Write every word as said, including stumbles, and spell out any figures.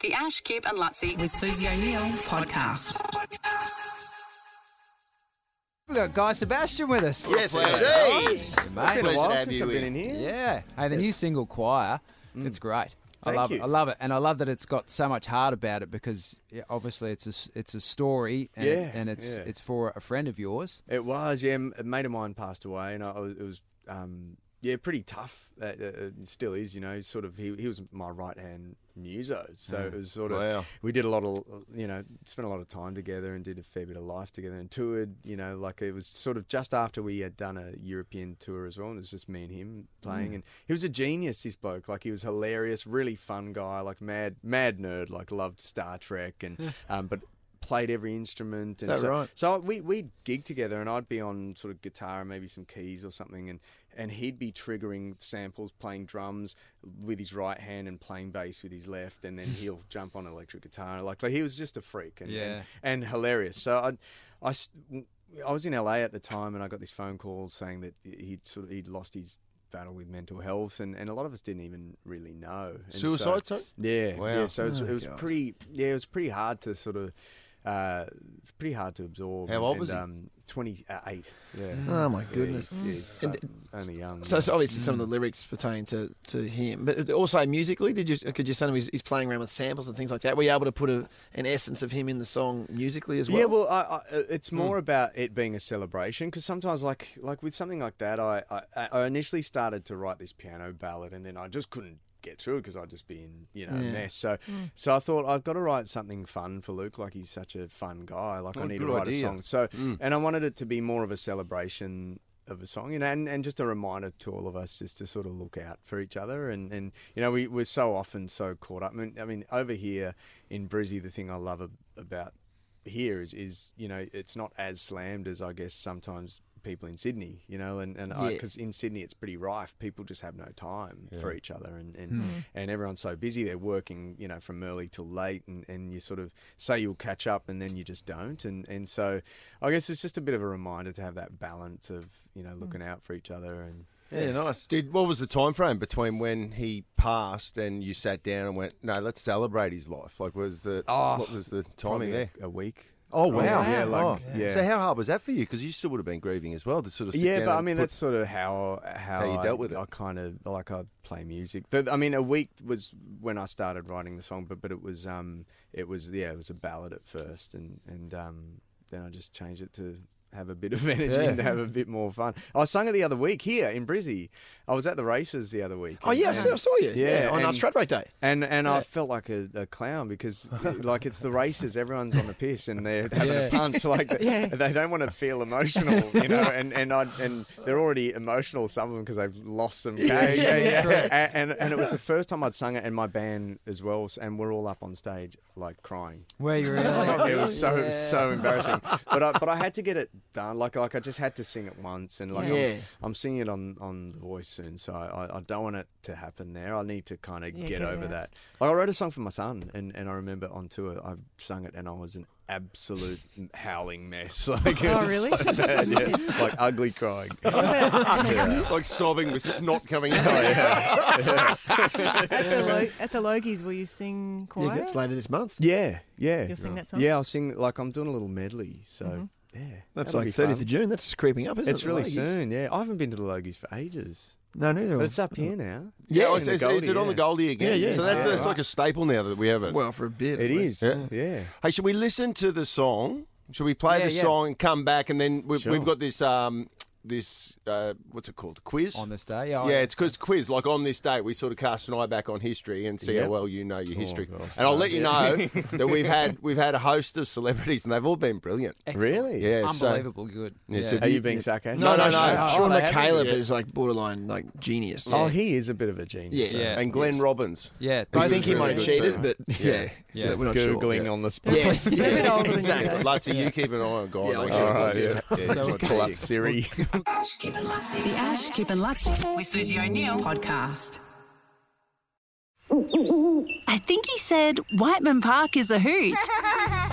The Ash, Kip and Luttsy with Susie O'Neill podcast. We've got Guy Sebastian with us. Yes, indeed. It's been a while since I've been in here. Yeah. Hey, the new single, Choir, mm. it's great. I love it. I love it. And I love that it's got so much heart about it because yeah, obviously it's a, it's a story and, yeah, it, and it's yeah. it's for a friend of yours. It was, yeah. A mate of mine passed away and I, I was, it was... Um, Yeah, pretty tough. Uh, uh, still is, you know. Sort of, he he was my right hand muso, so mm. it was sort of. Wow. We did a lot of, you know, spent a lot of time together and did a fair bit of life together and toured, you know. Like it was sort of just after we had done a European tour as well, and it was just me and him playing. Mm. And he was a genius, this bloke. Like he was hilarious, really fun guy, like mad mad nerd, like loved Star Trek and um, but. Played every instrument. And Is that so, right? So we, we'd gig together and I'd be on sort of guitar and maybe some keys or something and, and he'd be triggering samples, playing drums with his right hand and playing bass with his left and then he'll jump on electric guitar. Like, like he was just a freak and, yeah. and, and hilarious. So I, I, I was in L A at the time and I got this phone call saying that he'd, sort of, he'd lost his battle with mental health and, and a lot of us didn't even really know. And Suicide? So, yeah. Wow. Yeah, so it was, oh, it was pretty, yeah, it was pretty hard to sort of... Uh, it's pretty hard to absorb. How old and, was he? Um, twenty-eight. Yeah. Oh my goodness. Yeah, he's, he's only young. So, yeah. so obviously some of the lyrics pertain to, to him, but also musically, did you could you say he's, he's playing around with samples and things like that? Were you able to put a, an essence of him in the song musically as well? Yeah, well, I, I, it's more mm. about it being a celebration because sometimes, like like with something like that, I, I I initially started to write this piano ballad and then I just couldn't get through it because I'd just be in, you know, yeah. a mess. So, mm. so I thought I've got to write something fun for Luke. Like he's such a fun guy. Like oh, I need to write idea. a song. So, mm. and I wanted it to be more of a celebration of a song, you know, and, and just a reminder to all of us just to sort of look out for each other. And, and you know, we we're so often so caught up. I mean, I mean, over here in Brizzy, the thing I love ab- about here is is you know, it's not as slammed as I guess sometimes people in Sydney, you know, and and because yeah. in Sydney it's pretty rife. People just have no time yeah. for each other, and and, mm. and everyone's so busy. They're working, you know, from early till late, and, and you sort of say you'll catch up, and then you just don't. And and so, I guess it's just a bit of a reminder to have that balance of, you know, looking mm. out for each other. And yeah, yeah, nice. Did what was the time frame between when he passed and you sat down and went, no, let's celebrate his life? Like, was the oh, what was the timing there? A week. Oh wow! Oh, yeah, like, oh, yeah. So how hard was that for you? Because you still would have been grieving as well. To sort of sit yeah, down but I mean that's sort of how how, how you I, dealt with it. I kind of like I play music. I mean, a week was when I started writing the song, but but it was um it was yeah it was a ballad at first, and and um then I just changed it to have a bit of energy yeah. and have a bit more fun. I sung it the other week here in Brizzy. I was at the races the other week. Oh yeah, and, I saw you. Yeah, yeah on and, our Stradbreak Day. And and yeah. I felt like a, a clown because like it's the races, everyone's on the piss and they're having yeah. a punt. Like the, yeah. they don't want to feel emotional, you know. And and I and they're already emotional, some of them because they've lost some game. Yeah, yeah, yeah. Right. And, and and it was the first time I'd sung it, and my band as well, and we're all up on stage like crying. Where you really? Like, it was so yeah. it was so embarrassing. But I, but I had to get it done. Like like I just had to sing it once, and like yeah. I'm, I'm singing it on, on The Voice soon, so I, I don't want it to happen there. I need to kind of yeah, get, get over out. that. Like I wrote a song for my son, and, and I remember on tour I sung it, and I was an absolute howling mess. Like, oh really? So bad, yeah. Like ugly crying, yeah. like sobbing with snot coming out. Oh, yeah. Yeah. At, the Lo- at the Logies, will you sing Choir? Yeah, that's later this month. Yeah, yeah. You'll sing that song. Yeah, I'll sing. Like I'm doing a little medley, so. Mm-hmm. Yeah, that's like thirtieth of June. That's creeping up, isn't it? It's really soon, yeah. I haven't been to the Logies for ages. No, neither of them. But it's up here now. Yeah, yeah it's, it's, Goldie, is it on yeah. the Goldie again? Yeah, yeah. So that's, yeah, that's right. like a staple now that we have it. Well, for a bit. It is, yeah. yeah. Hey, should we listen to the song? Should we play yeah, the yeah. song and come back? And then we've, sure. we've got this um, this, uh, what's it called, quiz? On this day? Oh, yeah, it's because quiz. Like on this day, we sort of cast an eye back on history and see yep. how well you know your history. Oh, gosh, and I'll no, let you yeah. know that we've had we've had a host of celebrities and they've all been brilliant. Excellent. Really? Yeah, unbelievable so, good. Yeah, so, are you being sarcastic? No, no, no. no. no. Sean oh, McCaleb yeah. is like borderline like genius. Yeah. Oh, he is a bit of a genius. Yeah. yeah. And Glenn yes. Robbins. Yeah. I think he really might have cheated, too. but yeah. yeah. yeah. Just yeah. Googling yeah. on the spot. Yes. Exactly. Lutzy, you keep an eye on Goldie. Yeah, I'll pull up Siri. Ash, Kip and Luttsy. The Ash, Kip and Luttsy with Susie O'Neill podcast. I think he said Whiteman Park is a hoot.